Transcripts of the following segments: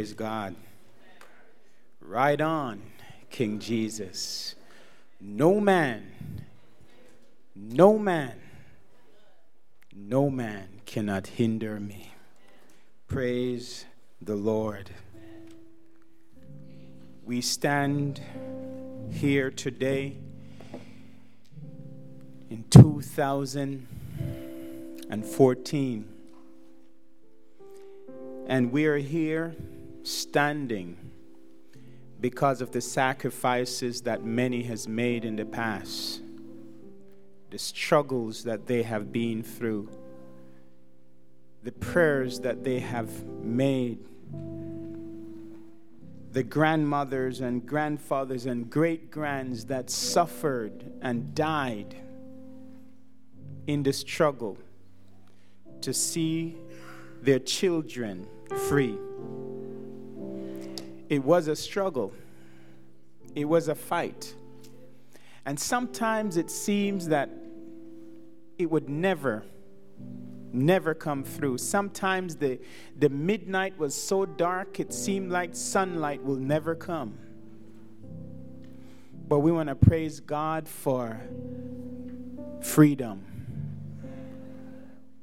Praise God. Right on, King Jesus. No man cannot hinder me. Praise the Lord. We stand here today in 2014, and we are here standing because of the sacrifices that many has made in the past, the struggles that they have been through, the prayers that they have made, the grandmothers and grandfathers and great-grands that suffered and died in the struggle to see their children free. It was a struggle. It was a fight. And sometimes it seems that it would never come through. Sometimes the midnight was so dark, it seemed like sunlight will never come. But we want to praise God for freedom.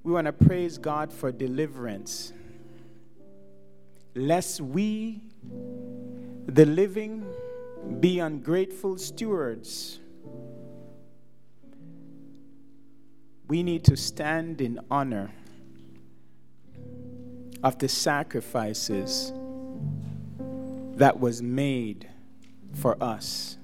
We want to praise God for deliverance. Lest we, the living, be ungrateful stewards. We need to stand in honor of the sacrifices that was made for us.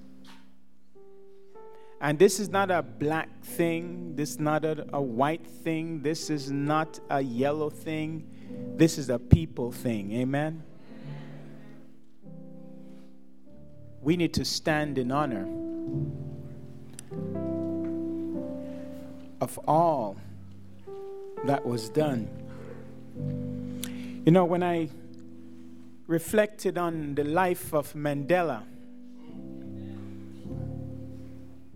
And this is not a black thing. This is not a white thing. This is not a yellow thing. This is a people thing. Amen? We need to stand in honor of all that was done. You know, when I reflected on the life of Mandela,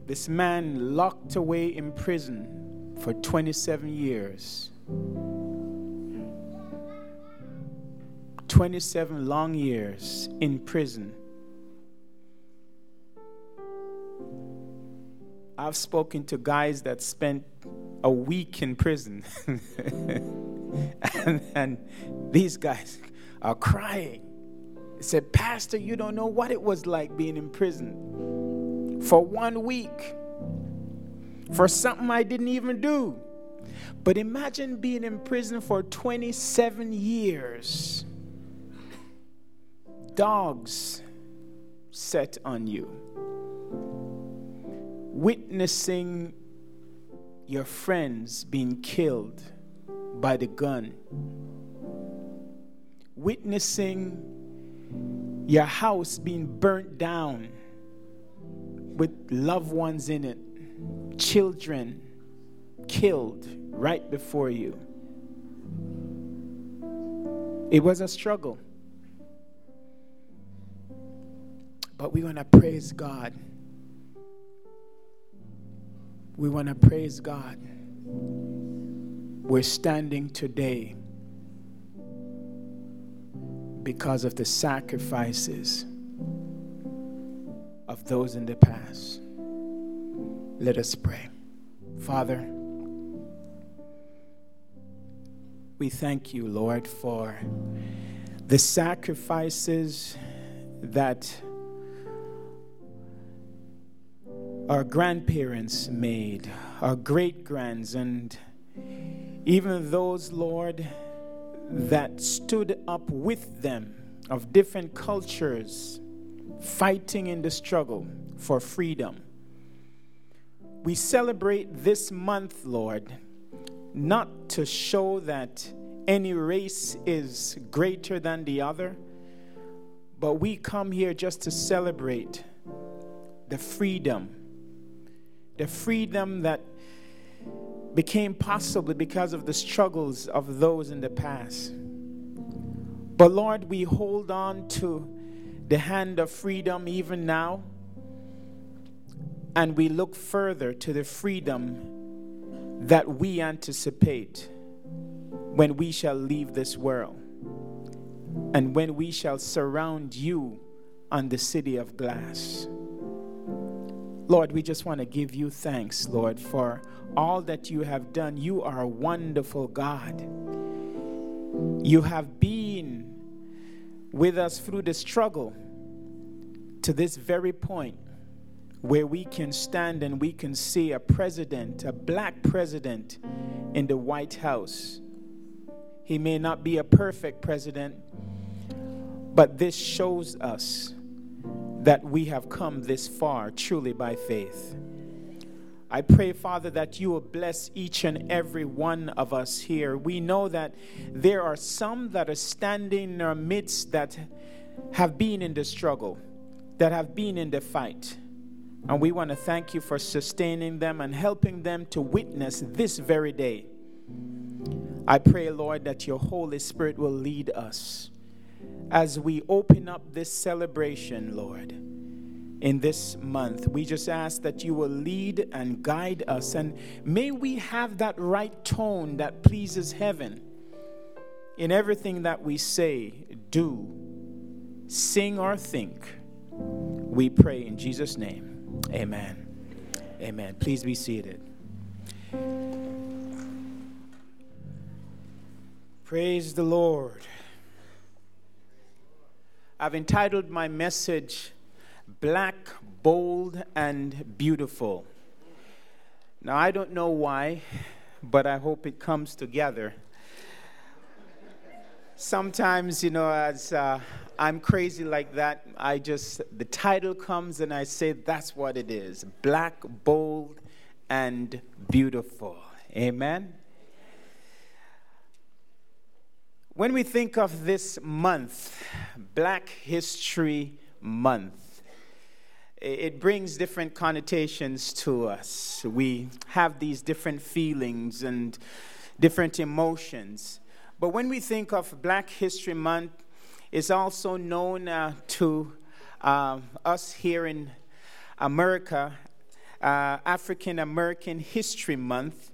this man locked away in prison for 27 years. 27 long years in prison. I've spoken to guys that spent a week in prison. and these guys are crying. They said, "Pastor, you don't know what it was like being in prison. For 1 week, for something I didn't even do." But imagine being in prison for 27 years. Dogs set on you. Witnessing your friends being killed by the gun. Witnessing your house being burnt down with loved ones in it, children killed right before you. It was a struggle. But we want to praise God. We want to praise God. We're standing today because of the sacrifices of those in the past. Let us pray. Father, we thank you, Lord, for the sacrifices that our grandparents made, our great-grands, and even those, Lord, that stood up with them of different cultures, fighting in the struggle for freedom. We celebrate this month, Lord, not to show that any race is greater than the other, but we come here just to celebrate the freedom that became possible because of the struggles of those in the past. But Lord, we hold on to the hand of freedom even now, and we look further to the freedom that we anticipate when we shall leave this world. and when we shall surround you on the city of glass. Lord, we just want to give you thanks, Lord, for all that you have done. You are a wonderful God. You have been with us through the struggle to this very point where we can stand and we can see a president, a black president in the White House. He may not be a perfect president, but this shows us that we have come this far truly by faith. I pray, Father, that you will bless each and every one of us here. We know that there are some that are standing in our midst that have been in the struggle, that have been in the fight. And we want to thank you for sustaining them and helping them to witness this very day. I pray, Lord, that your Holy Spirit will lead us as we open up this celebration, Lord, in this month. We just ask that you will lead and guide us, and may we have that right tone that pleases heaven in everything that we say, do, sing, or think. We pray in Jesus' name. Amen. Amen. Please be seated. Praise the Lord. I've entitled my message, Black, Bold, and Beautiful. Now, I don't know why, but I hope it comes together. Sometimes, you know, as I'm crazy like that, the title comes and I say that's what it is, Black, Bold, and Beautiful. Amen? When we think of this month, Black History Month, it brings different connotations to us. We have these different feelings and different emotions. But when we think of Black History Month, it's also known to us here in America, African American History Month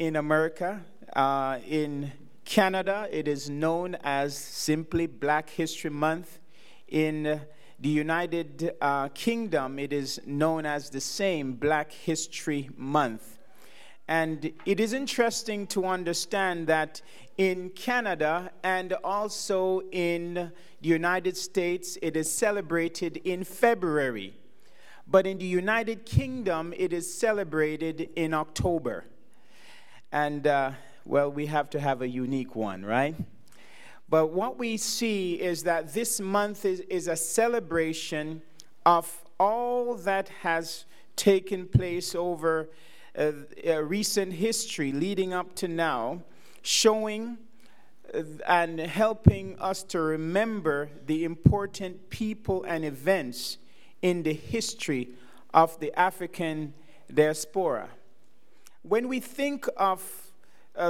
in America, in Canada, it is known as simply Black History Month. In the United Kingdom, it is known as the same, Black History Month. And it is interesting to understand that in Canada and also in the United States, it is celebrated in February. But in the United Kingdom, it is celebrated in October. And well, we have to have a unique one, right? But what we see is that this month is a celebration of all that has taken place over recent history leading up to now, showing and helping us to remember the important people and events in the history of the African diaspora. When we think of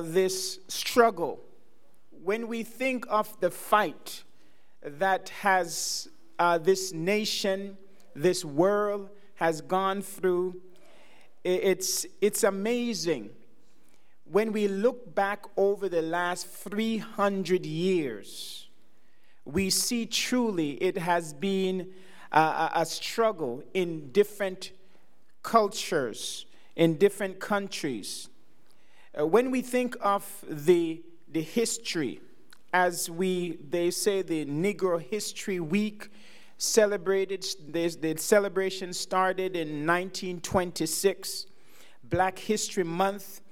this struggle, when we think of the fight that has this nation, this world has gone through, it's amazing. When we look back over the last 300 years, we see truly it has been a struggle in different cultures, in different countries. When we think of the history, as they say the Negro History Week celebrated, the celebration started in 1926, Black History Month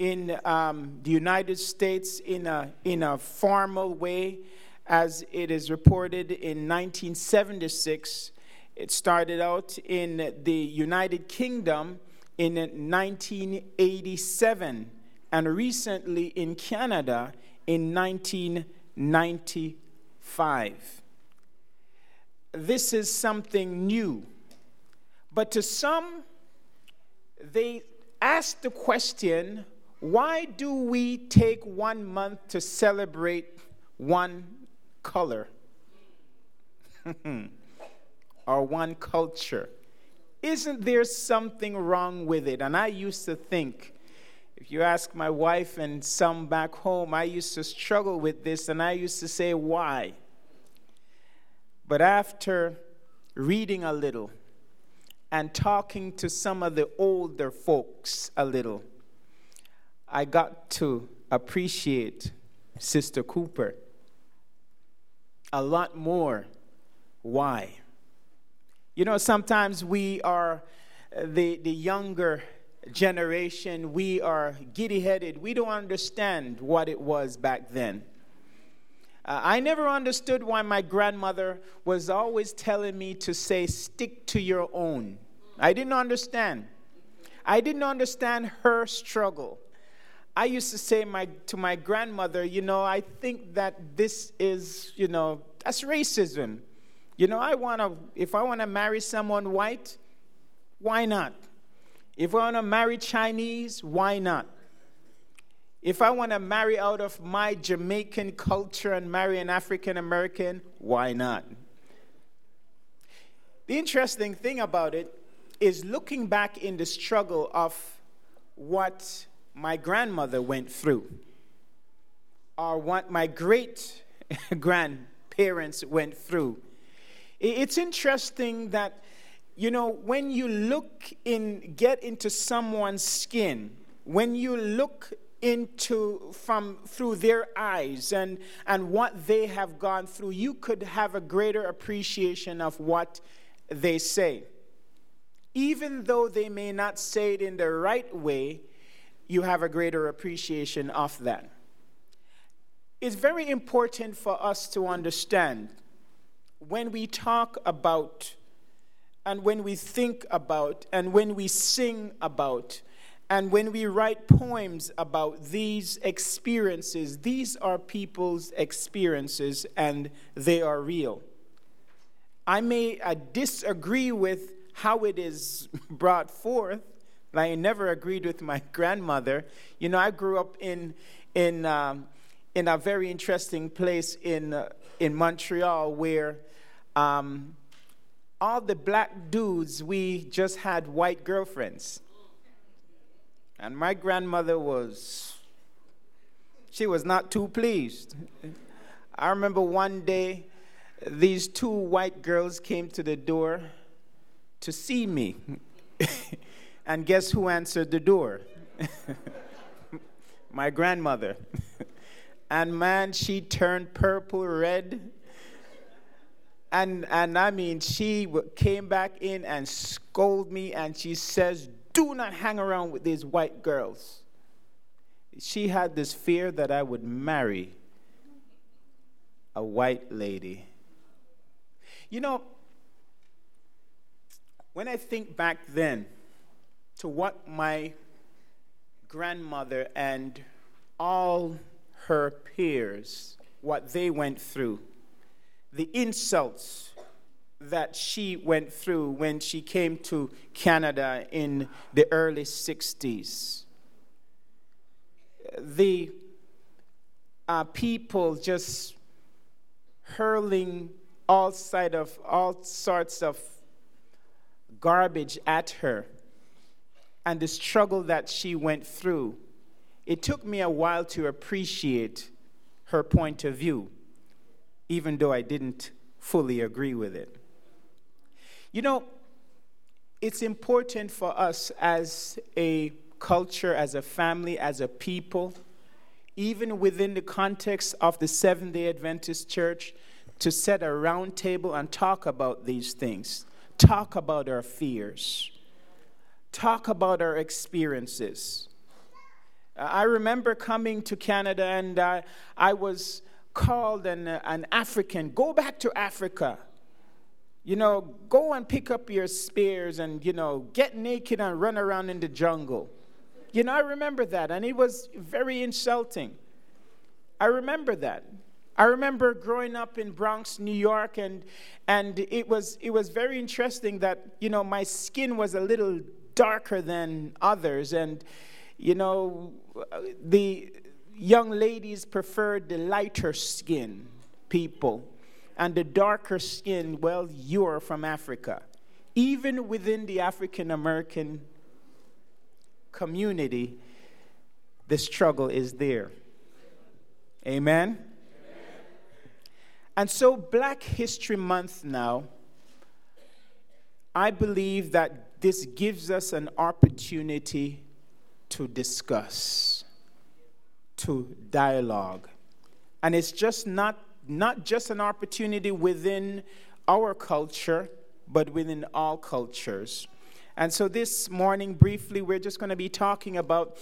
in the United States in a formal way, as it is reported in 1976. It started out in the United Kingdom in 1987. And recently in Canada in 1995. This is something new. But to some, they ask the question, why do we take 1 month to celebrate one color or one culture? Isn't there something wrong with it? And I used to think, If you ask my wife and some back home, I used to struggle with this, and I used to say, why? But after reading a little and talking to some of the older folks a little, I got to appreciate Sister Cooper a lot more. Why? You know, sometimes we are the younger generation, we are giddy-headed. We don't understand what it was back then. I never understood why my grandmother was always telling me to say, stick to your own. I didn't understand. I didn't understand her struggle. I used to say to my grandmother, you know, I think that this is, you know, that's racism. You know, if I want to marry someone white, why not? If I want to marry Chinese, why not? If I want to marry out of my Jamaican culture and marry an African American, why not? The interesting thing about it is looking back in the struggle of what my grandmother went through, or what my great-grandparents went through. It's interesting that, you know, when you get into someone's skin, when you look into through their eyes and what they have gone through, you could have a greater appreciation of what they say. Even though they may not say it in the right way, you have a greater appreciation of that. It's very important for us to understand when we talk about, and when we think about, and when we sing about, and when we write poems about these experiences, these are people's experiences and they are real. I may disagree with how it is brought forth. I never agreed with my grandmother. You know, I grew up in a very interesting place in Montreal where all the black dudes, we just had white girlfriends. And my grandmother was not too pleased. I remember one day, these two white girls came to the door to see me. And guess who answered the door? My grandmother. And man, she turned purple, red. And I mean, she came back in and scolded me, and she says, do not hang around with these white girls. She had this fear that I would marry a white lady. You know, when I think back then to what my grandmother and all her peers, what they went through, the insults that she went through when she came to Canada in the early 60s. The people just hurling all sorts of garbage at her, and the struggle that she went through. It took me a while to appreciate her point of view, even though I didn't fully agree with it. You know, it's important for us as a culture, as a family, as a people, even within the context of the Seventh-day Adventist Church, to set a round table and talk about these things, talk about our fears, talk about our experiences. I remember coming to Canada, and I was called an African. Go back to Africa. You know, go and pick up your spears and, you know, get naked and run around in the jungle. You know, I remember that, and it was very insulting. I remember that. I remember growing up in Bronx, New York, and it was very interesting that, you know, my skin was a little darker than others, and, you know, the young ladies preferred the lighter skin people, and the darker skin, well, you're from Africa. Even within the African American community, this struggle is there. Amen? Amen. And so Black History Month now, I believe that this gives us an opportunity to discuss, to dialogue. And it's just not just an opportunity within our culture, but within all cultures. And so this morning, briefly, we're just going to be talking about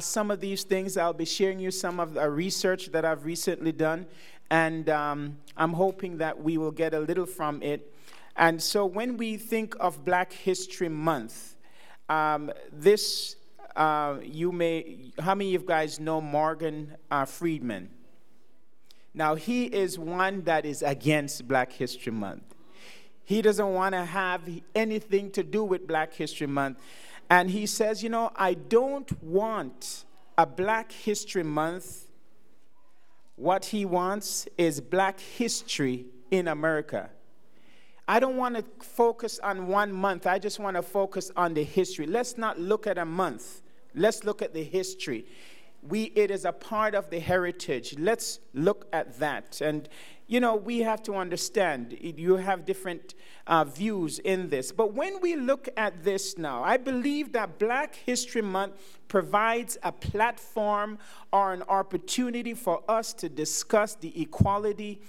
some of these things. I'll be sharing you some of the research that I've recently done, and I'm hoping that we will get a little from it. And so when we think of Black History Month, how many of you guys know Morgan Freeman? Now, he is one that is against Black History Month. He doesn't want to have anything to do with Black History Month. And he says, you know, I don't want a Black History Month. What he wants is Black history in America. I don't want to focus on one month. I just want to focus on the history. Let's not look at a month. Let's look at the history. It is a part of the heritage. Let's look at that. And, you know, we have to understand, you have different views in this. But when we look at this now, I believe that Black History Month provides a platform or an opportunity for us to discuss the equality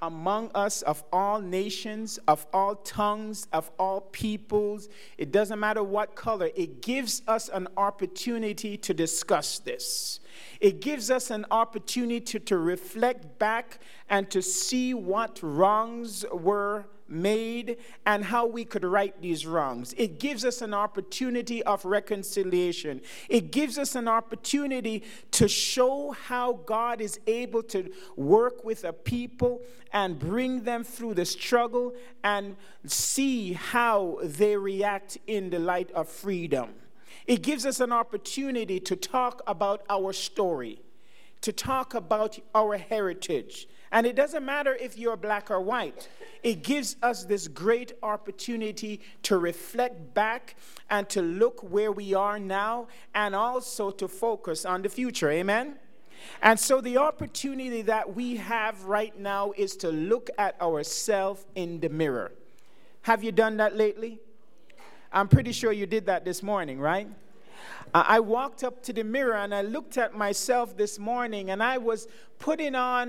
among us of all nations, of all tongues, of all peoples. It doesn't matter what color. It gives us an opportunity to discuss this. It gives us an opportunity to reflect back and to see what wrongs were made and how we could right these wrongs. It gives us an opportunity of reconciliation. It gives us an opportunity to show how God is able to work with a people and bring them through the struggle and see how they react in the light of freedom. It gives us an opportunity to talk about our story, to talk about our heritage. And it doesn't matter if you're black or white. It gives us this great opportunity to reflect back and to look where we are now and also to focus on the future. Amen? And so the opportunity that we have right now is to look at ourselves in the mirror. Have you done that lately? I'm pretty sure you did that this morning, right? I walked up to the mirror and I looked at myself this morning, and I was putting on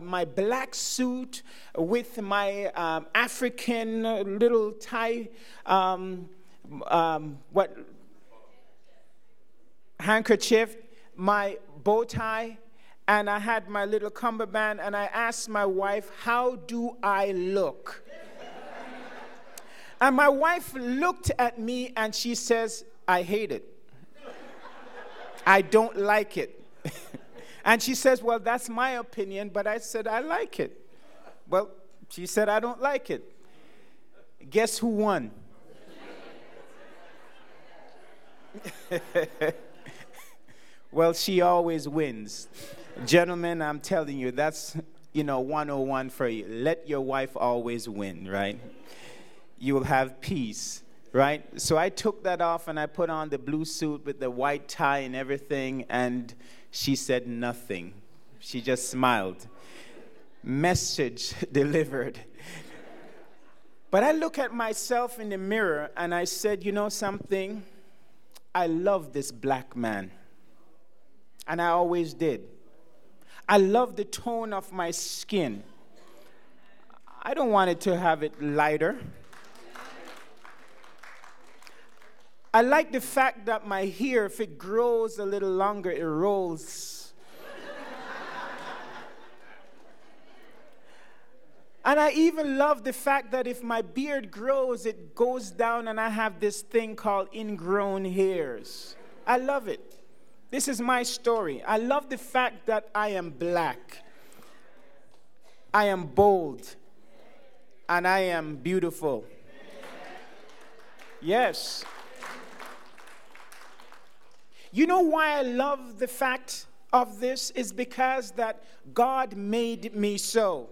my black suit with my African little tie, handkerchief, my bow tie, and I had my little cummerbund, and I asked my wife, "How do I look?" And my wife looked at me and she says, "I hate it. I don't like it." And she says, "Well, that's my opinion," but I said, "I like it." Well, she said, "I don't like it." Guess who won? Well, she always wins. Gentlemen, I'm telling you, that's, 101 for you. Let your wife always win, right? You will have peace. Right? So I took that off and I put on the blue suit with the white tie and everything, and she said nothing. She just smiled. Message delivered. But I look at myself in the mirror and I said, you know something? I love this black man. And I always did. I love the tone of my skin. I don't want it to have it lighter. I like the fact that my hair, if it grows a little longer, it rolls. And I even love the fact that if my beard grows, it goes down and I have this thing called ingrown hairs. I love it. This is my story. I love the fact that I am black. I am bold. And I am beautiful. Yes. You know why I love the fact of this is because that God made me so.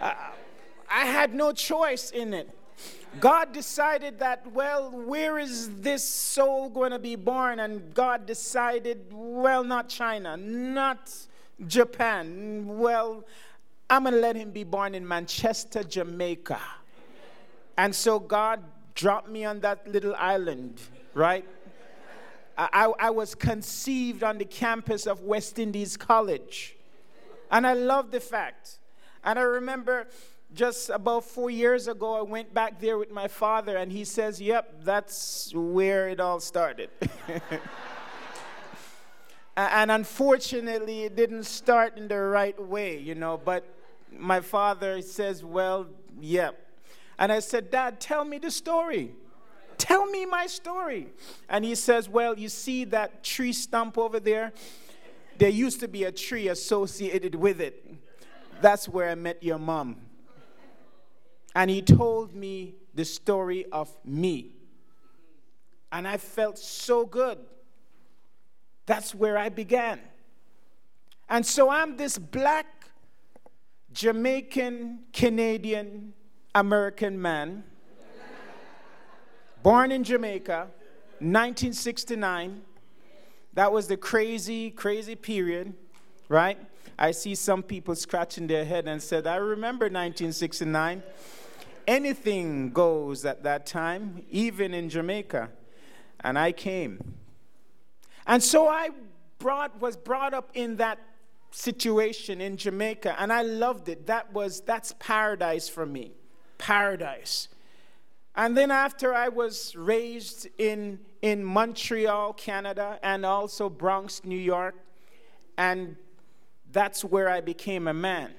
I had no choice in it. God decided that, well, where is this soul going to be born? And God decided, well, not China, not Japan. Well, I'm going to let him be born in Manchester, Jamaica. Amen. And so God dropped me on that little island, right? I was conceived on the campus of West Indies College. And I love the fact. And I remember just about 4 years ago, I went back there with my father, and he says, yep, that's where it all started. And unfortunately, it didn't start in the right way, you know, but my father says, well, yep. And I said, Dad, tell me the story. Tell me my story. And he says, well, you see that tree stump over there? There used to be a tree associated with it. That's where I met your mom. And he told me the story of me. And I felt so good. That's where I began. And so I'm this black Jamaican, Canadian, American man, born in Jamaica, 1969. That was the crazy, crazy period, right? I see some people scratching their head and said, I remember 1969. Anything goes at that time, even in Jamaica. And I came. And so I was brought up in that situation in Jamaica, and I loved it. That's paradise for me, paradise. And then after I was raised in Montreal, Canada, and also Bronx, New York, and that's where I became a man.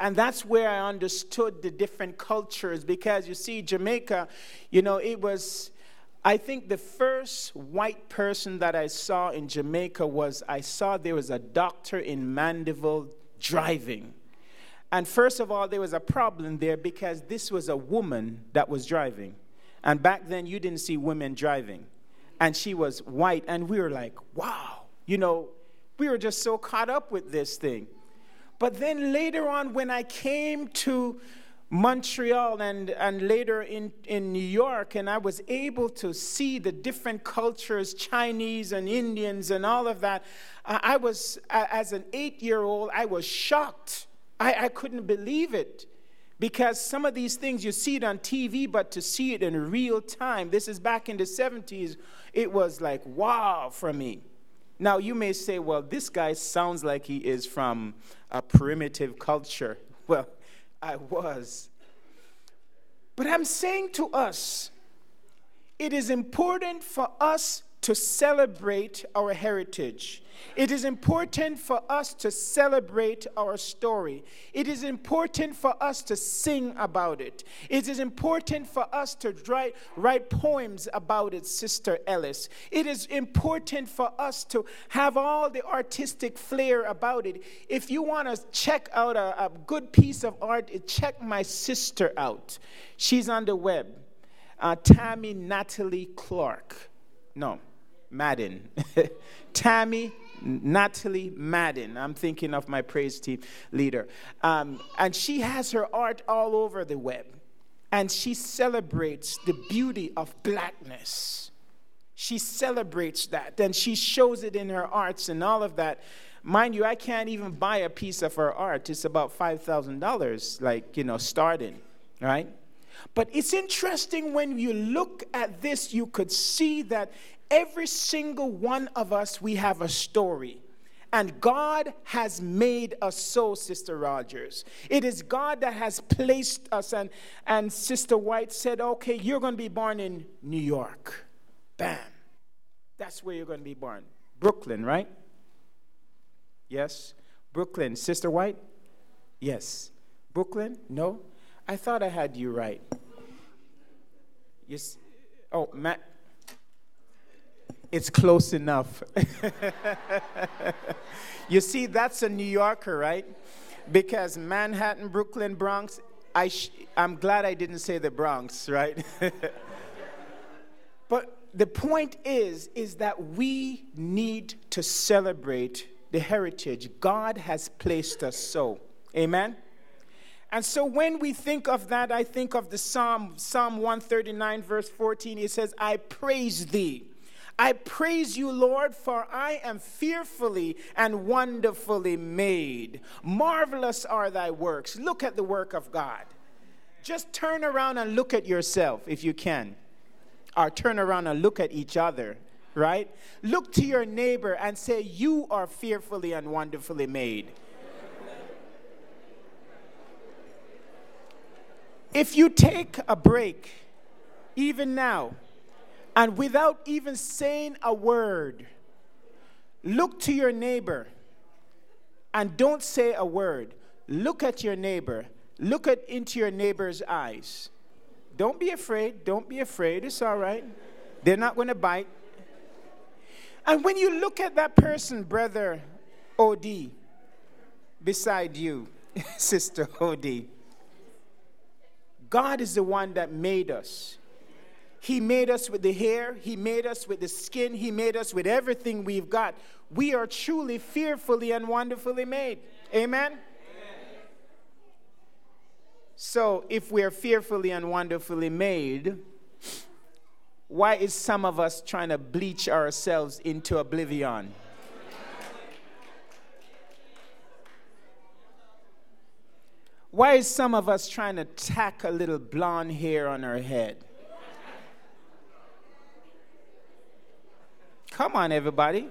And that's where I understood the different cultures, because you see, Jamaica, you know, it was, I think the first white person that I saw in Jamaica was, I saw there was a doctor in Mandeville driving. And first of all, there was a problem there because this was a woman that was driving. And back then, you didn't see women driving. And she was white. And we were like, wow. You know, we were just so caught up with this thing. But then later on, when I came to Montreal and later in New York, and I was able to see the different cultures, Chinese and Indians and all of that, I was, as an 8-year-old, I was shocked. I couldn't believe it, because some of these things, you see it on TV, but to see it in real time, this is back in the 70s, it was like, wow, for me. Now, you may say, well, this guy sounds like he is from a primitive culture. Well, I was. But I'm saying to us, it is important for us to celebrate our heritage. It is important for us to celebrate our story. It is important for us to sing about it. It is important for us to write poems about it, Sister Ellis. It is important for us to have all the artistic flair about it. If you want to check out a good piece of art, check my sister out. She's on the web. Tammy Natalie Madden. Tammy Natalie Madden. I'm thinking of my praise team leader. And she has her art all over the web. And she celebrates the beauty of blackness. She celebrates that. And she shows it in her arts and all of that. Mind you, I can't even buy a piece of her art. It's about $5,000, like, you know, starting, right? But it's interesting when you look at this, you could see that every single one of us, we have a story. And God has made us so, Sister Rogers. It is God that has placed us. And Sister White said, okay, you're going to be born in New York. Bam. That's where you're going to be born. Brooklyn, right? Yes. Brooklyn. Sister White? Yes. Brooklyn? No. I thought I had you right. Yes. Oh, Matt. It's close enough. You see, that's a New Yorker, right? Because Manhattan, Brooklyn, Bronx, I'm glad I didn't say the Bronx, right? But the point is that we need to celebrate the heritage. God has placed us so. Amen? And so when we think of that, I think of the Psalm, Psalm 139, verse 14. It says, I praise thee. I praise you, Lord, for I am fearfully and wonderfully made. Marvelous are thy works. Look at the work of God. Just turn around and look at yourself if you can. Or turn around and look at each other, right? Look to your neighbor and say, you are fearfully and wonderfully made. If you take a break, even now, and without even saying a word, look to your neighbor and don't say a word. Look at your neighbor. Look into your neighbor's eyes. Don't be afraid. Don't be afraid. It's all right. They're not going to bite. And when you look at that person, Brother O.D., beside you, Sister O.D., God is the one that made us. He made us with the hair. He made us with the skin. He made us with everything we've got. We are truly fearfully and wonderfully made. Amen? Amen. So if we're fearfully and wonderfully made, why is some of us trying to bleach ourselves into oblivion? Why is some of us trying to tack a little blonde hair on our head? Come on, everybody.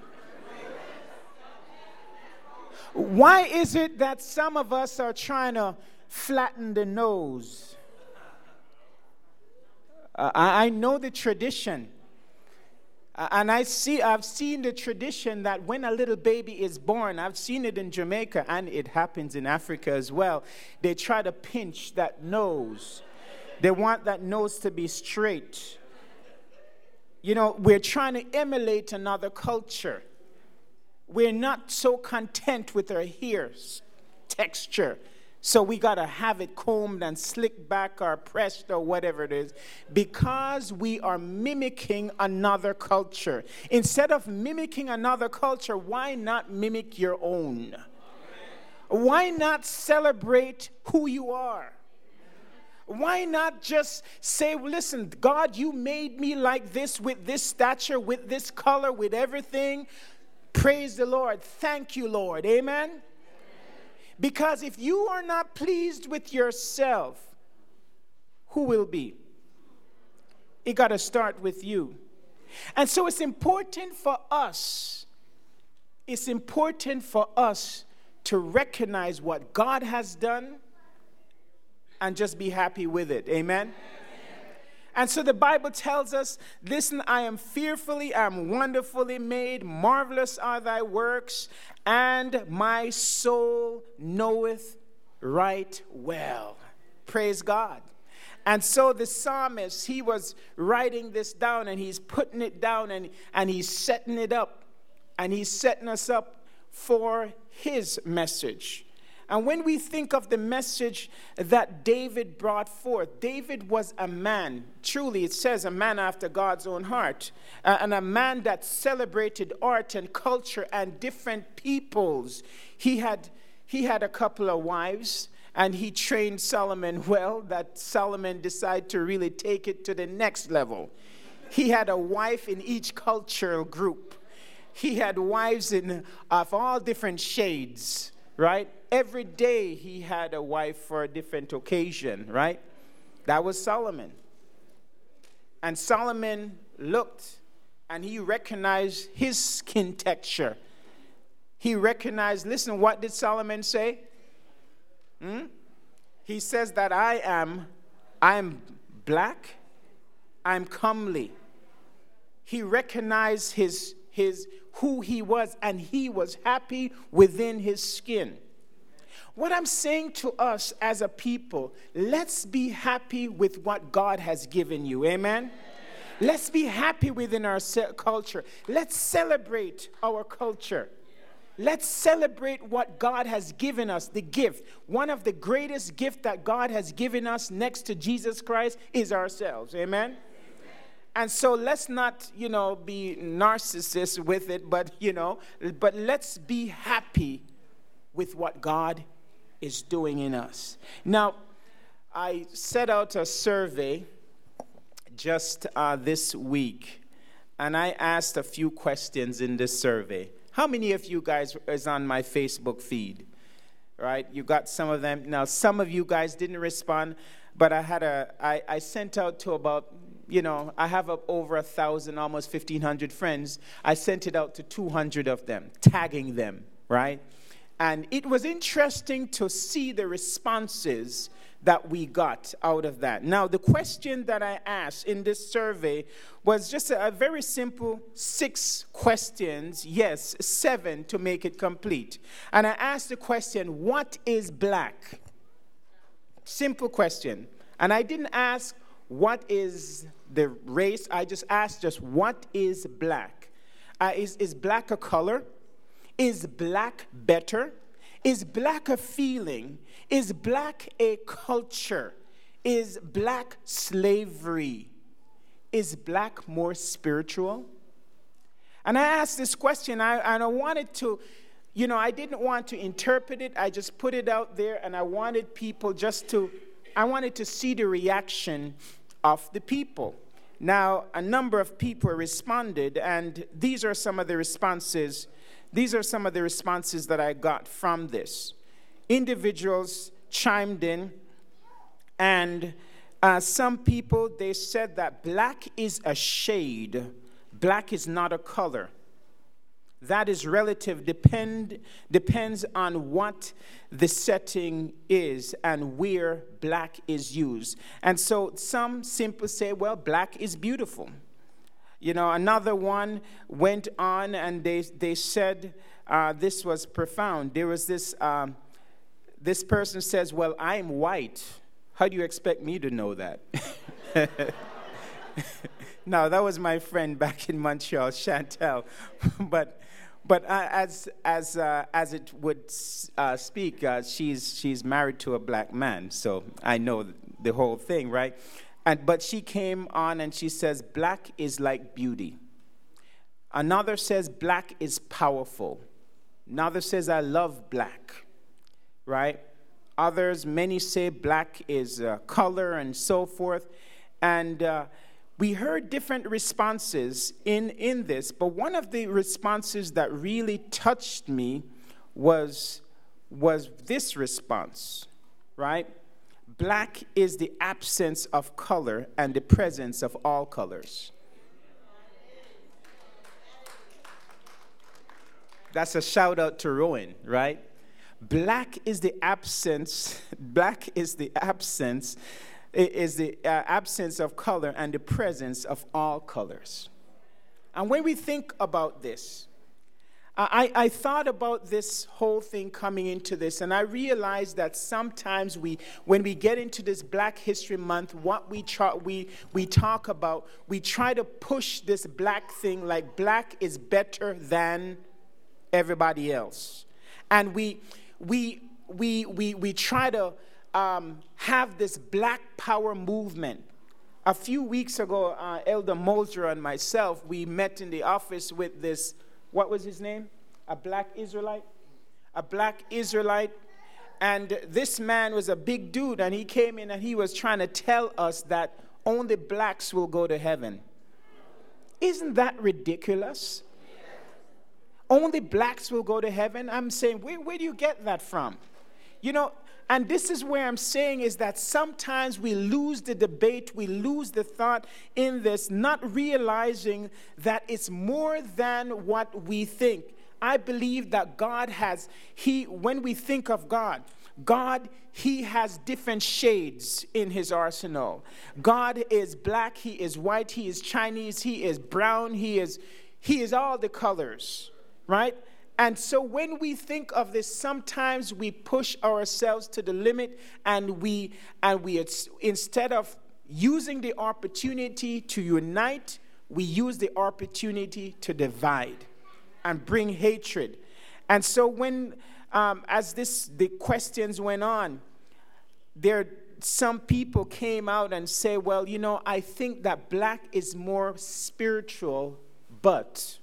Why is it that some of us are trying to flatten the nose? I know the tradition. And I've seen the tradition that when a little baby is born, I've seen it in Jamaica, and it happens in Africa as well, they try to pinch that nose. They want that nose to be straight. You know, we're trying to emulate another culture. We're not so content with our hair's texture. So we got to have it combed and slicked back or pressed or whatever it is, because we are mimicking another culture. Instead of mimicking another culture, why not mimic your own? Why not celebrate who you are? Why not just say, listen, God, you made me like this, with this stature, with this color, with everything. Praise the Lord. Thank you, Lord. Amen? Because if you are not pleased with yourself, who will be? It got to start with you. And so it's important for us. It's important for us to recognize what God has done and just be happy with it. Amen? Amen? And so the Bible tells us, listen, I am fearfully, I am wonderfully made. Marvelous are thy works, and my soul knoweth right well. Praise God. And so the psalmist, he was writing this down, and he's putting it down, and he's setting it up, and he's setting us up for his message. And when we think of the message that David brought forth, David was a man, truly it says a man after God's own heart, and a man that celebrated art and culture and different peoples. He had a couple of wives, and he trained Solomon well, that Solomon decided to really take it to the next level. He had a wife in each cultural group. He had wives of all different shades, right? Every day he had a wife for a different occasion, right? That was Solomon. And Solomon looked, and he recognized his skin texture. He recognized, listen, what did Solomon say? He says that I'm black, I'm comely. He recognized his who he was, and he was happy within his skin. What I'm saying to us as a people, let's be happy with what God has given you. Amen? Amen. Let's be happy within our culture. Let's celebrate our culture. Let's celebrate what God has given us, the gift. One of the greatest gifts that God has given us next to Jesus Christ is ourselves. Amen? Amen. And so let's not, be narcissists with it, but let's be happy with what God is doing in us. Now, I set out a survey just this week, and I asked a few questions in this survey. How many of you guys is on my Facebook feed? Right? You got some of them. Now, some of you guys didn't respond, but I had I sent out to about, I have over 1,000, almost 1,500 friends. I sent it out to 200 of them, tagging them, right? And it was interesting to see the responses that we got out of that. Now, the question that I asked in this survey was just a very simple 6 questions, yes, 7 to make it complete. And I asked the question, what is black? Simple question. And I didn't ask what is the race. I just asked what is black? Is black a color? Is black better? Is black a feeling? Is black a culture? Is black slavery? Is black more spiritual? And I asked this question, and I wanted to, I didn't want to interpret it. I just put it out there, and I wanted people I wanted to see the reaction of the people. Now, a number of people responded, and these are some of the responses. These are some of the responses that I got from this. Individuals chimed in, and some people, they said that black is a shade. Black is not a color. That is relative, depends on what the setting is and where black is used. And so some simply say, well, black is beautiful. Another one went on, and they said this was profound. There was this person says, well, I'm white. How do you expect me to know that? No, that was my friend back in Montreal, Chantel. But as it would speak, she's married to a black man, so I know the whole thing, right? But she came on and she says, black is like beauty. Another says, black is powerful. Another says, I love black, right? Others, many say black is color and so forth. And we heard different responses in this. But one of the responses that really touched me was this response, right? Black is the absence of color and the presence of all colors. That's a shout out to Rowan, right? Black is the absence of color and the presence of all colors. And when we think about this, I thought about this whole thing coming into this, and I realized that sometimes when we get into this Black History Month, what we talk about, we try to push this black thing like black is better than everybody else, and we try to have this Black Power movement. A few weeks ago, Elder Mulder and myself, we met in the office with this. What was his name? A black Israelite. And this man was a big dude, and he came in and he was trying to tell us that only blacks will go to heaven. Isn't that ridiculous? Only blacks will go to heaven? I'm saying, where do you get that from? And this is where I'm saying is that sometimes we lose the debate, we lose the thought in this, not realizing that it's more than what we think. I believe that God has, when we think of God, he has different shades in his arsenal. God is black, he is white, he is Chinese, he is brown, he is all the colors, right? And so when we think of this, sometimes we push ourselves to the limit, and we instead of using the opportunity to unite, we use the opportunity to divide and bring hatred. And so when as the questions went on, some people came out and say, well, I think that black is more spiritual, but.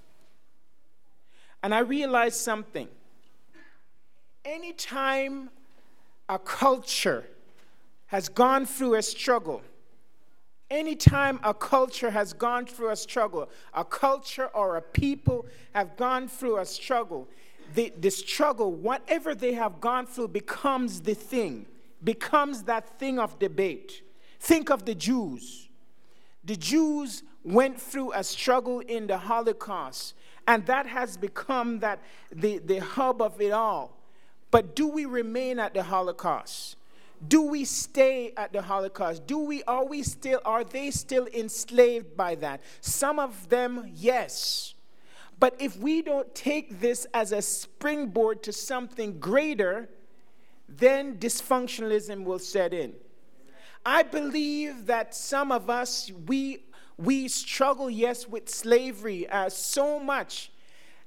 And I realized something. Anytime a culture has gone through a struggle, anytime a culture has gone through a struggle, a culture or a people have gone through a struggle, the struggle, whatever they have gone through, becomes the thing, becomes that thing of debate. Think of the Jews. The Jews went through a struggle in the Holocaust, and that has become that the hub of it all. But do we remain at the Holocaust? Do we stay at the Holocaust? Are they still enslaved by that? Some of them, yes. But if we don't take this as a springboard to something greater, then dysfunctionalism will set in. I believe that some of us, we struggle, yes, with slavery so much,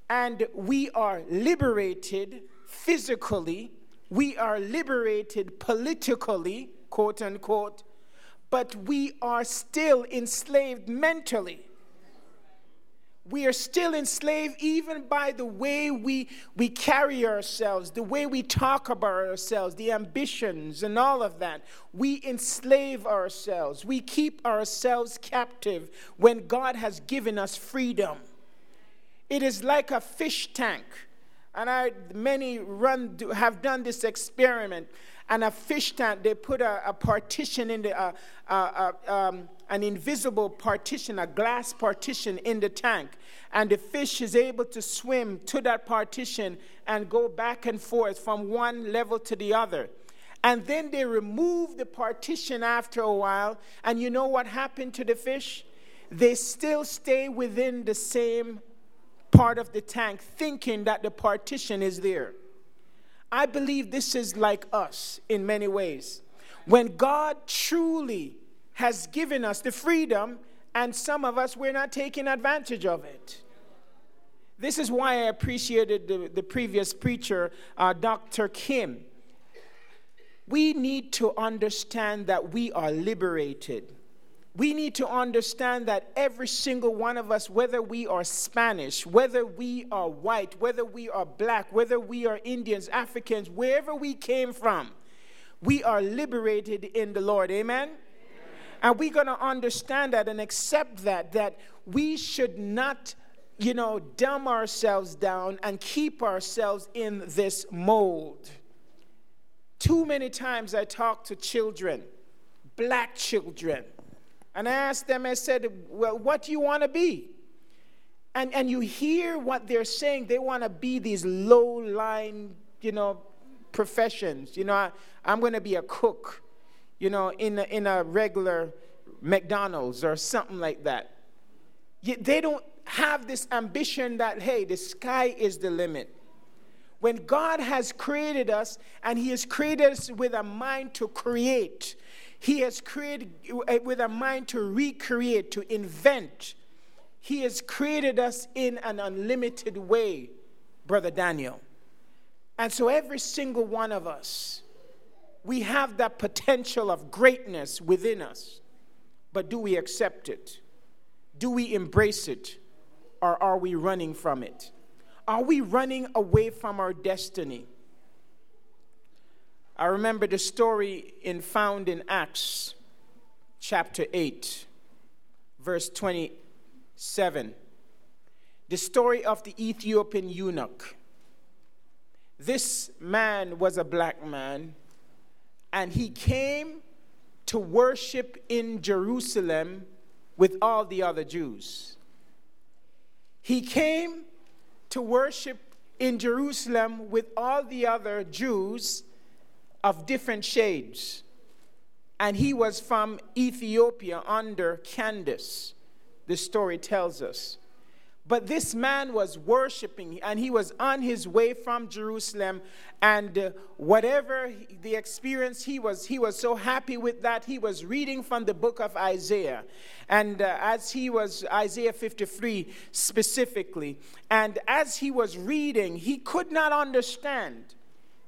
and we are liberated physically, we are liberated politically, quote unquote, but we are still enslaved mentally. We are still enslaved even by the way we carry ourselves, the way we talk about ourselves, the ambitions and all of that. We enslave ourselves. We keep ourselves captive when God has given us freedom. It is like a fish tank. And have done this experiment. And a fish tank, they put a partition in the, an invisible partition, a glass partition in the tank. And the fish is able to swim to that partition and go back and forth from one level to the other. And then they remove the partition after a while. And you know what happened to the fish? They still stay within the same part of the tank, thinking that the partition is there. I believe this is like us in many ways. When God truly has given us the freedom, and some of us, we're not taking advantage of it. This is why I appreciated the previous preacher, Dr. Kim. We need to understand that we are liberated. We need to understand that every single one of us, whether we are Spanish, whether we are white, whether we are black, whether we are Indians, Africans, wherever we came from, we are liberated in the Lord. Amen? Amen. And we're going to understand that and accept that we should not, dumb ourselves down and keep ourselves in this mold. Too many times I talk to children, black children, and I asked them, I said, well, what do you want to be? And you hear what they're saying. They want to be these low-line, professions. I'm going to be a cook, in a regular McDonald's or something like that. Yet they don't have this ambition that, hey, the sky is the limit. When God has created us, and he has created us with a mind to create, he has created with a mind to recreate, to invent. He has created us in an unlimited way, Brother Daniel. And so every single one of us, we have that potential of greatness within us. But do we accept it? Do we embrace it? Or are we running from it? Are we running away from our destiny? I remember the story found in Acts chapter 8, verse 27. The story of the Ethiopian eunuch. This man was a black man, and he came to worship in Jerusalem with all the other Jews. He came to worship in Jerusalem with all the other Jews of different shades. And he was from Ethiopia under Candace, the story tells us. But this man was worshiping, and he was on his way from Jerusalem, and whatever the experience, he was so happy with that. He was reading from the book of Isaiah, and Isaiah 53 specifically, and as he was reading, he could not understand.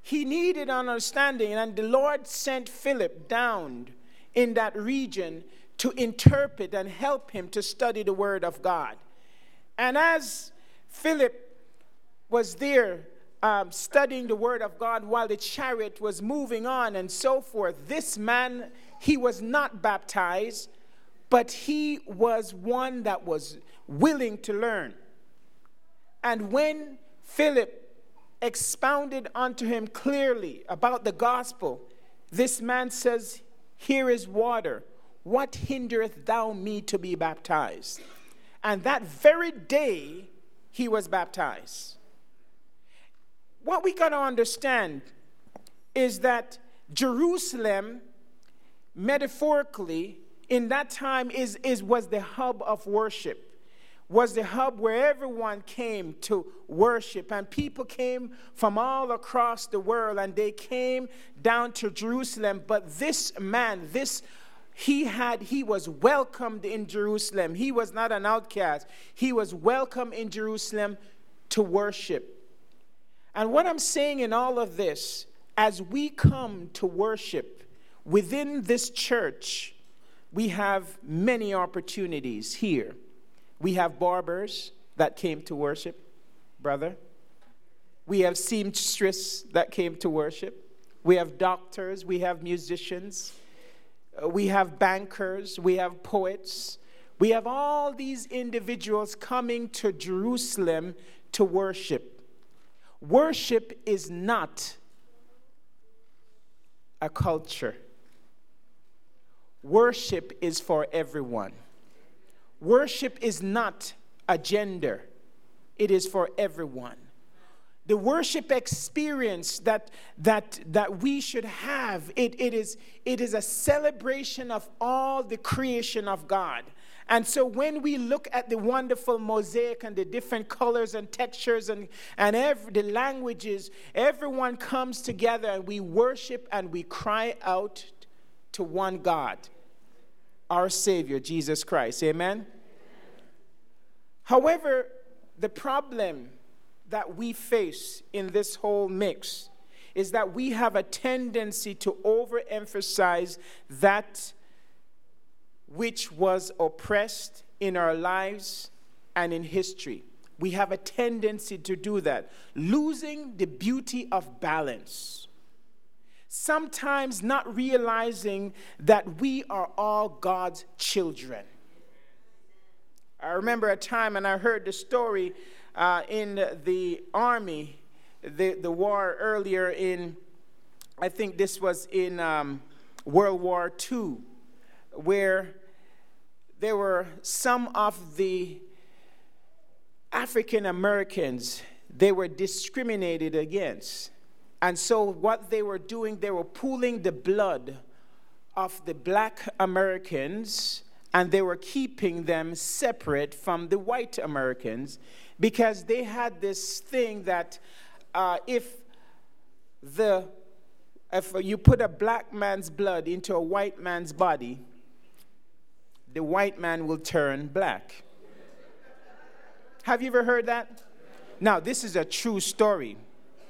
He needed understanding, and the Lord sent Philip down in that region to interpret and help him to study the Word of God. And as Philip was there studying the Word of God while the chariot was moving on and so forth. This man, he was not baptized, but he was one that was willing to learn. And when Philip expounded unto him clearly about the gospel, this man says, "Here is water. What hindereth thou me to be baptized?" And that very day he was baptized. What we got to understand is that Jerusalem, metaphorically, in that time was the hub of worship, was the hub where everyone came to worship. And people came from all across the world, and they came down to Jerusalem. But this man, he was welcomed in Jerusalem. He was not an outcast. He was welcomed in Jerusalem to worship. And what I'm saying in all of this, as we come to worship within this church, we have many opportunities here. We have barbers that came to worship, brother. We have seamstresses that came to worship. We have doctors. We have musicians. We have bankers. We have poets. We have all these individuals coming to Jerusalem to worship. Worship is not a culture. Worship is for everyone. Worship is not a gender. It is for everyone. The worship experience that we should have, it is a celebration of all the creation of God. And so when we look at the wonderful mosaic and the different colors and textures and the languages, everyone comes together and we worship and we cry out to one God, our Savior, Jesus Christ. Amen? However, the problem that we face in this whole mix is that we have a tendency to overemphasize that which was oppressed in our lives and in history. We have a tendency to do that, losing the beauty of balance. Sometimes not realizing that we are all God's children. I remember a time, and I heard the story in the army, the war earlier in, I think this was in World War II, where there were some of the African Americans, they were discriminated against. And so what they were doing, they were pooling the blood of the black Americans, and they were keeping them separate from the white Americans, because they had this thing that if you put a black man's blood into a white man's body, the white man will turn black. Have you ever heard that? Now, this is a true story,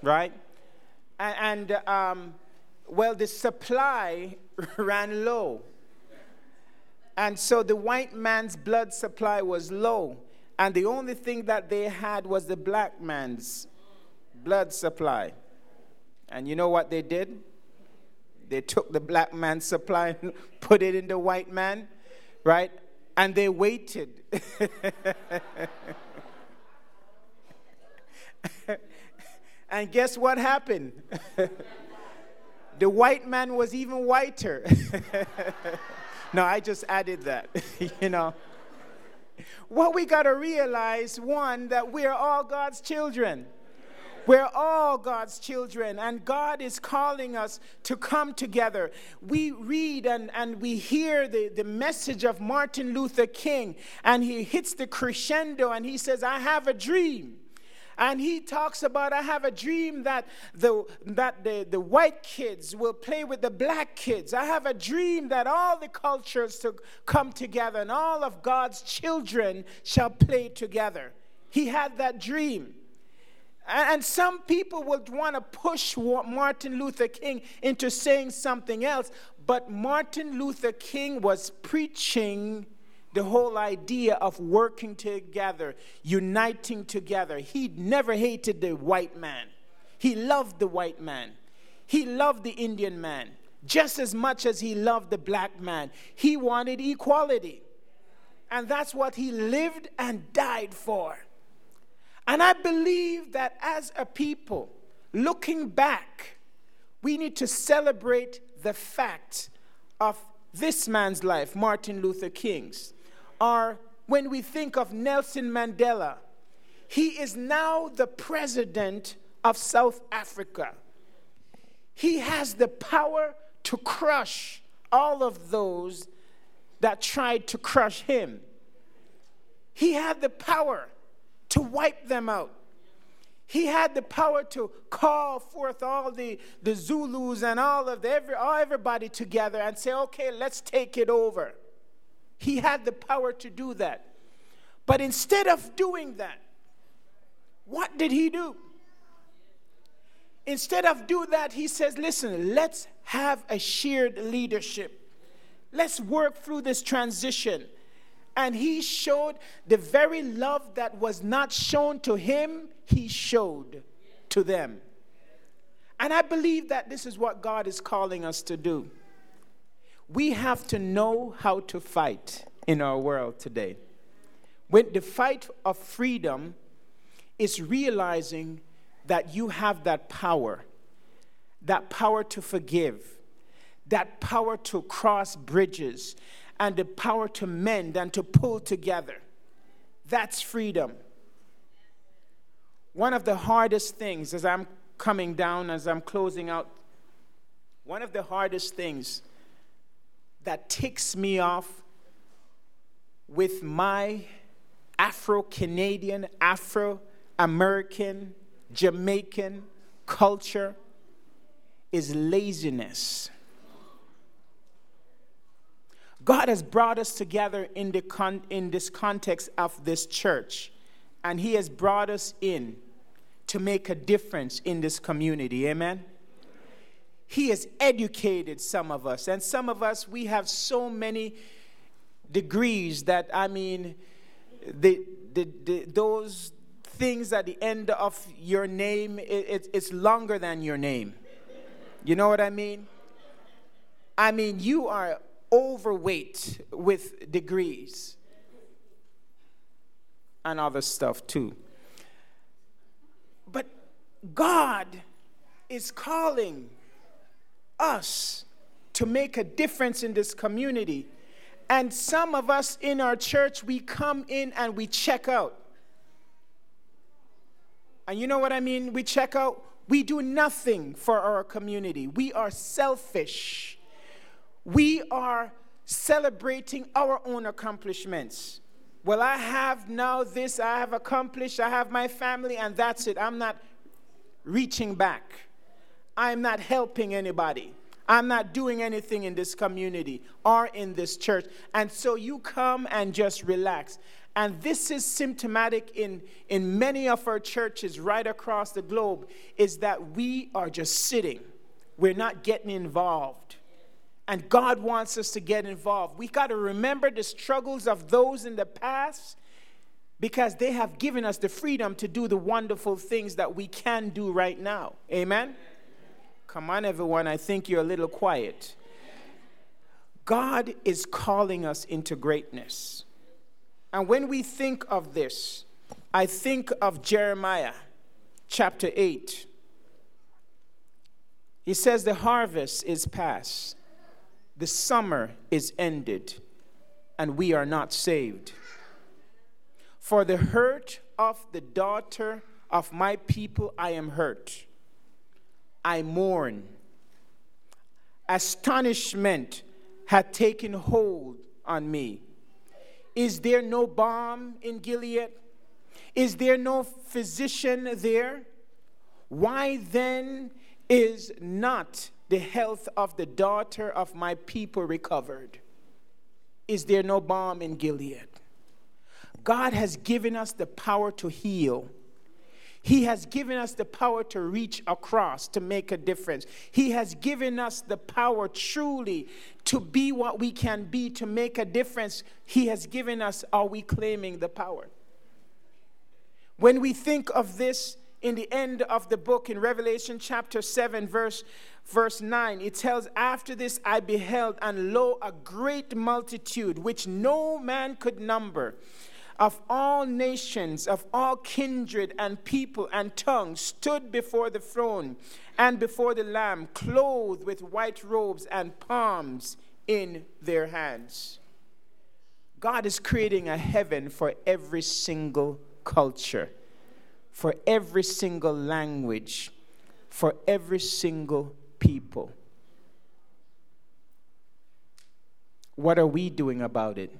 right? And the supply ran low. And so the white man's blood supply was low. And the only thing that they had was the black man's blood supply. And you know what they did? They took the black man's supply and put it in the white man, right? And they waited. And guess what happened? The white man was even whiter. No, I just added that, you know. What we got to realize, one, that we're all God's children. We're all God's children, and God is calling us to come together. We read and we hear the message of Martin Luther King, and he hits the crescendo, and he says, "I have a dream." And he talks about, "I have a dream that the white kids will play with the black kids. I have a dream that all the cultures to come together and all of God's children shall play together." He had that dream. And some people would want to push Martin Luther King into saying something else, but Martin Luther King was preaching the whole idea of working together, uniting together. He never hated the white man. He loved the white man. He loved the Indian man just as much as he loved the black man. He wanted equality. And that's what he lived and died for. And I believe that as a people, looking back, we need to celebrate the fact of this man's life, Martin Luther King's. Or when we think of Nelson Mandela, he is now the president of South Africa. He has the power to crush all of those that tried to crush him. He had the power to wipe them out. He had the power to call forth all the Zulus and all of everybody together and say, okay, let's take it over. He had the power to do that. But instead of doing that, what did he do? Instead of do that, he says, listen, let's have a shared leadership. Let's work through this transition. And he showed the very love that was not shown to him, he showed to them. And I believe that this is what God is calling us to do. We have to know how to fight in our world today. When the fight of freedom is realizing that you have that power to forgive, that power to cross bridges, and the power to mend and to pull together. That's freedom. One of the hardest things, as I'm coming down, as I'm closing out, one of the hardest things that ticks me off with my Afro-Canadian, Afro-American, Jamaican culture is laziness. God has brought us together in this context of this church, and he has brought us in to make a difference in this community. Amen? He has educated some of us, and some of us, we have so many degrees that, I mean, those things at the end of your name, it's longer than your name. You know what I mean? I mean, you are overweight with degrees and other stuff too. But God is calling us to make a difference in this community. And some of us in our church, we come in and we check out. And you know what I mean? We check out. We do nothing for our community. We are selfish. We are celebrating our own accomplishments. Well, I have now this, I have accomplished, I have my family, and that's it. I'm not reaching back. I'm not helping anybody. I'm not doing anything in this community or in this church. And so you come and just relax. And this is symptomatic in many of our churches right across the globe, is that we are just sitting. We're not getting involved. And God wants us to get involved. We got to remember the struggles of those in the past, because they have given us the freedom to do the wonderful things that we can do right now. Amen? Come on, everyone. I think you're a little quiet. God is calling us into greatness. And when we think of this, I think of Jeremiah chapter 8. He says, the harvest is past, the summer is ended, and we are not saved. For the hurt of the daughter of my people, I am hurt. I mourn. Astonishment hath taken hold on me. Is there no balm in Gilead? Is there no physician there? Why then is not the health of the daughter of my people recovered? Is there no balm in Gilead? God has given us the power to heal. He has given us the power to reach across, to make a difference. He has given us the power truly to be what we can be, to make a difference. He has given us, are we claiming the power? When we think of this, in the end of the book, in Revelation chapter 7, verse 9, it tells, "After this I beheld, and lo, a great multitude, which no man could number, of all nations, of all kindred and people and tongues, stood before the throne and before the Lamb, clothed with white robes and palms in their hands." God is creating a heaven for every single culture, for every single language, for every single people. What are we doing about it?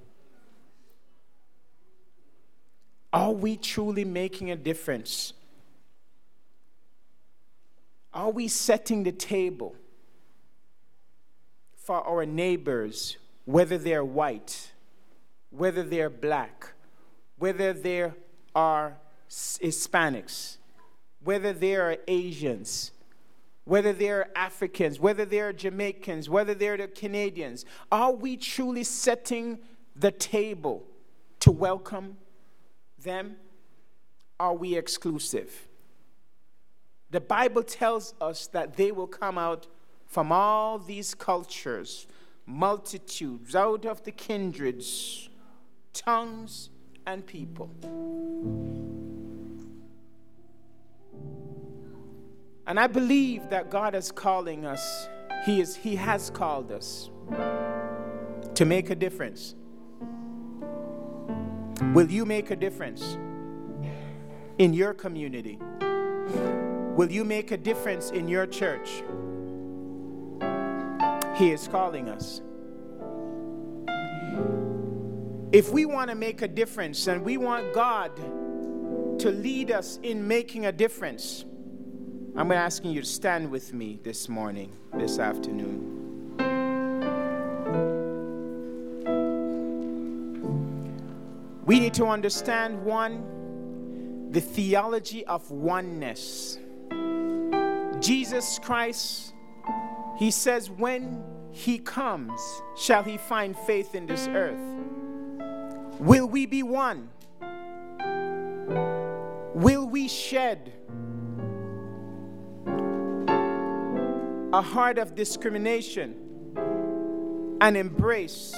Are we truly making a difference? Are we setting the table for our neighbors, whether they're white, whether they're black, whether they are Hispanics, whether they are Asians, whether they are Africans, whether they are Jamaicans, whether they are the Canadians? Are we truly setting the table to welcome them? Are we exclusive? The Bible tells us that they will come out from all these cultures, multitudes, out of the kindreds, tongues, and people. And I believe that God is calling us. He has called us to make a difference. Will you make a difference in your community? Will you make a difference in your church? He is calling us. If we want to make a difference and we want God to lead us in making a difference, I'm asking you to stand with me this morning, this afternoon. We need to understand, one, the theology of oneness. Jesus Christ, he says, when he comes, shall he find faith in this earth? Will we be one? Will we shed a heart of discrimination and embrace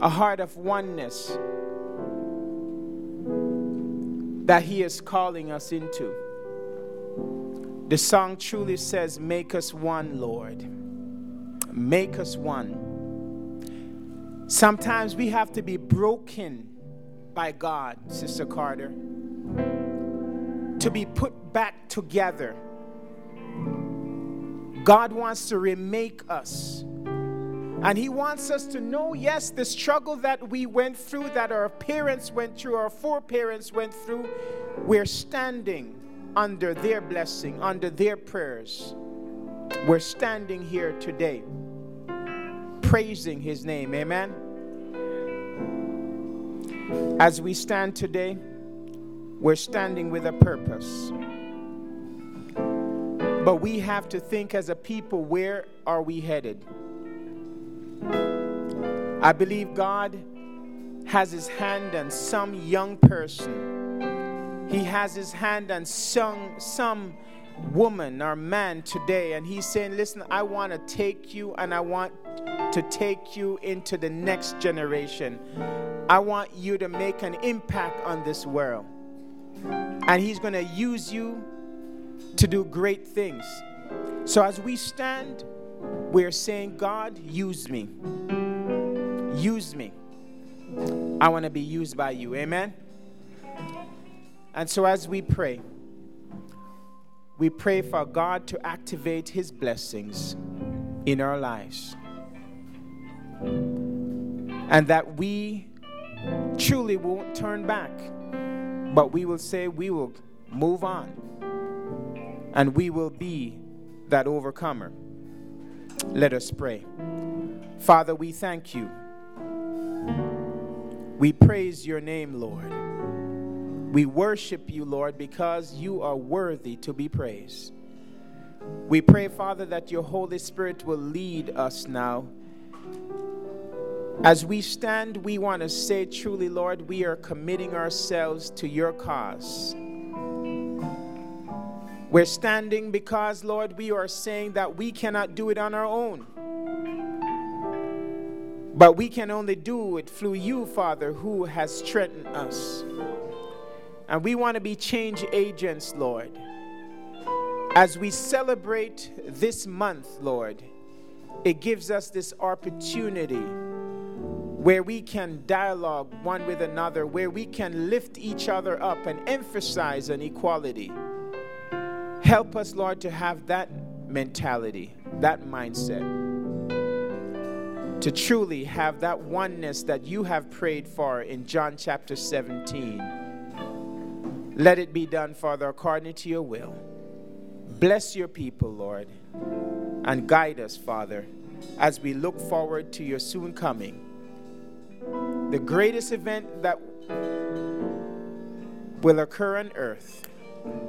a heart of oneness that he is calling us into? The song truly says, "Make us one, Lord. Make us one." Sometimes we have to be broken by God, Sister Carter, to be put back together. God wants to remake us. And he wants us to know, yes, the struggle that we went through, that our parents went through, our foreparents went through, we're standing under their blessing, under their prayers. We're standing here today, praising his name. Amen? As we stand today, we're standing with a purpose. But we have to think as a people, where are we headed? I believe God has his hand on some young person. He has his hand on some woman or man today. And he's saying, listen, I want to take you, and I want to take you into the next generation. I want you to make an impact on this world. And he's going to use you to do great things. So as we stand, we're saying, God, use me. Use me. I want to be used by you. Amen? And so as we pray for God to activate his blessings in our lives. And that we truly won't turn back, but we will say we will move on. And we will be that overcomer. Let us pray. Father, we thank you. We praise your name, Lord. We worship you, Lord, because you are worthy to be praised. We pray, Father, that your Holy Spirit will lead us now. As we stand, we want to say truly, Lord, we are committing ourselves to your cause. We're standing because, Lord, we are saying that we cannot do it on our own. But we can only do it through you, Father, who has strengthened us. And we want to be change agents, Lord. As we celebrate this month, Lord, it gives us this opportunity where we can dialogue one with another, where we can lift each other up and emphasize on equality. Help us, Lord, to have that mentality, that mindset, to truly have that oneness that you have prayed for in John chapter 17. Let it be done, Father, according to your will. Bless your people, Lord, and guide us, Father, as we look forward to your soon coming. The greatest event that will occur on earth,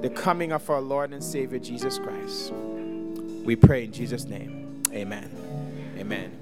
the coming of our Lord and Savior Jesus Christ. We pray in Jesus' name. Amen. Amen.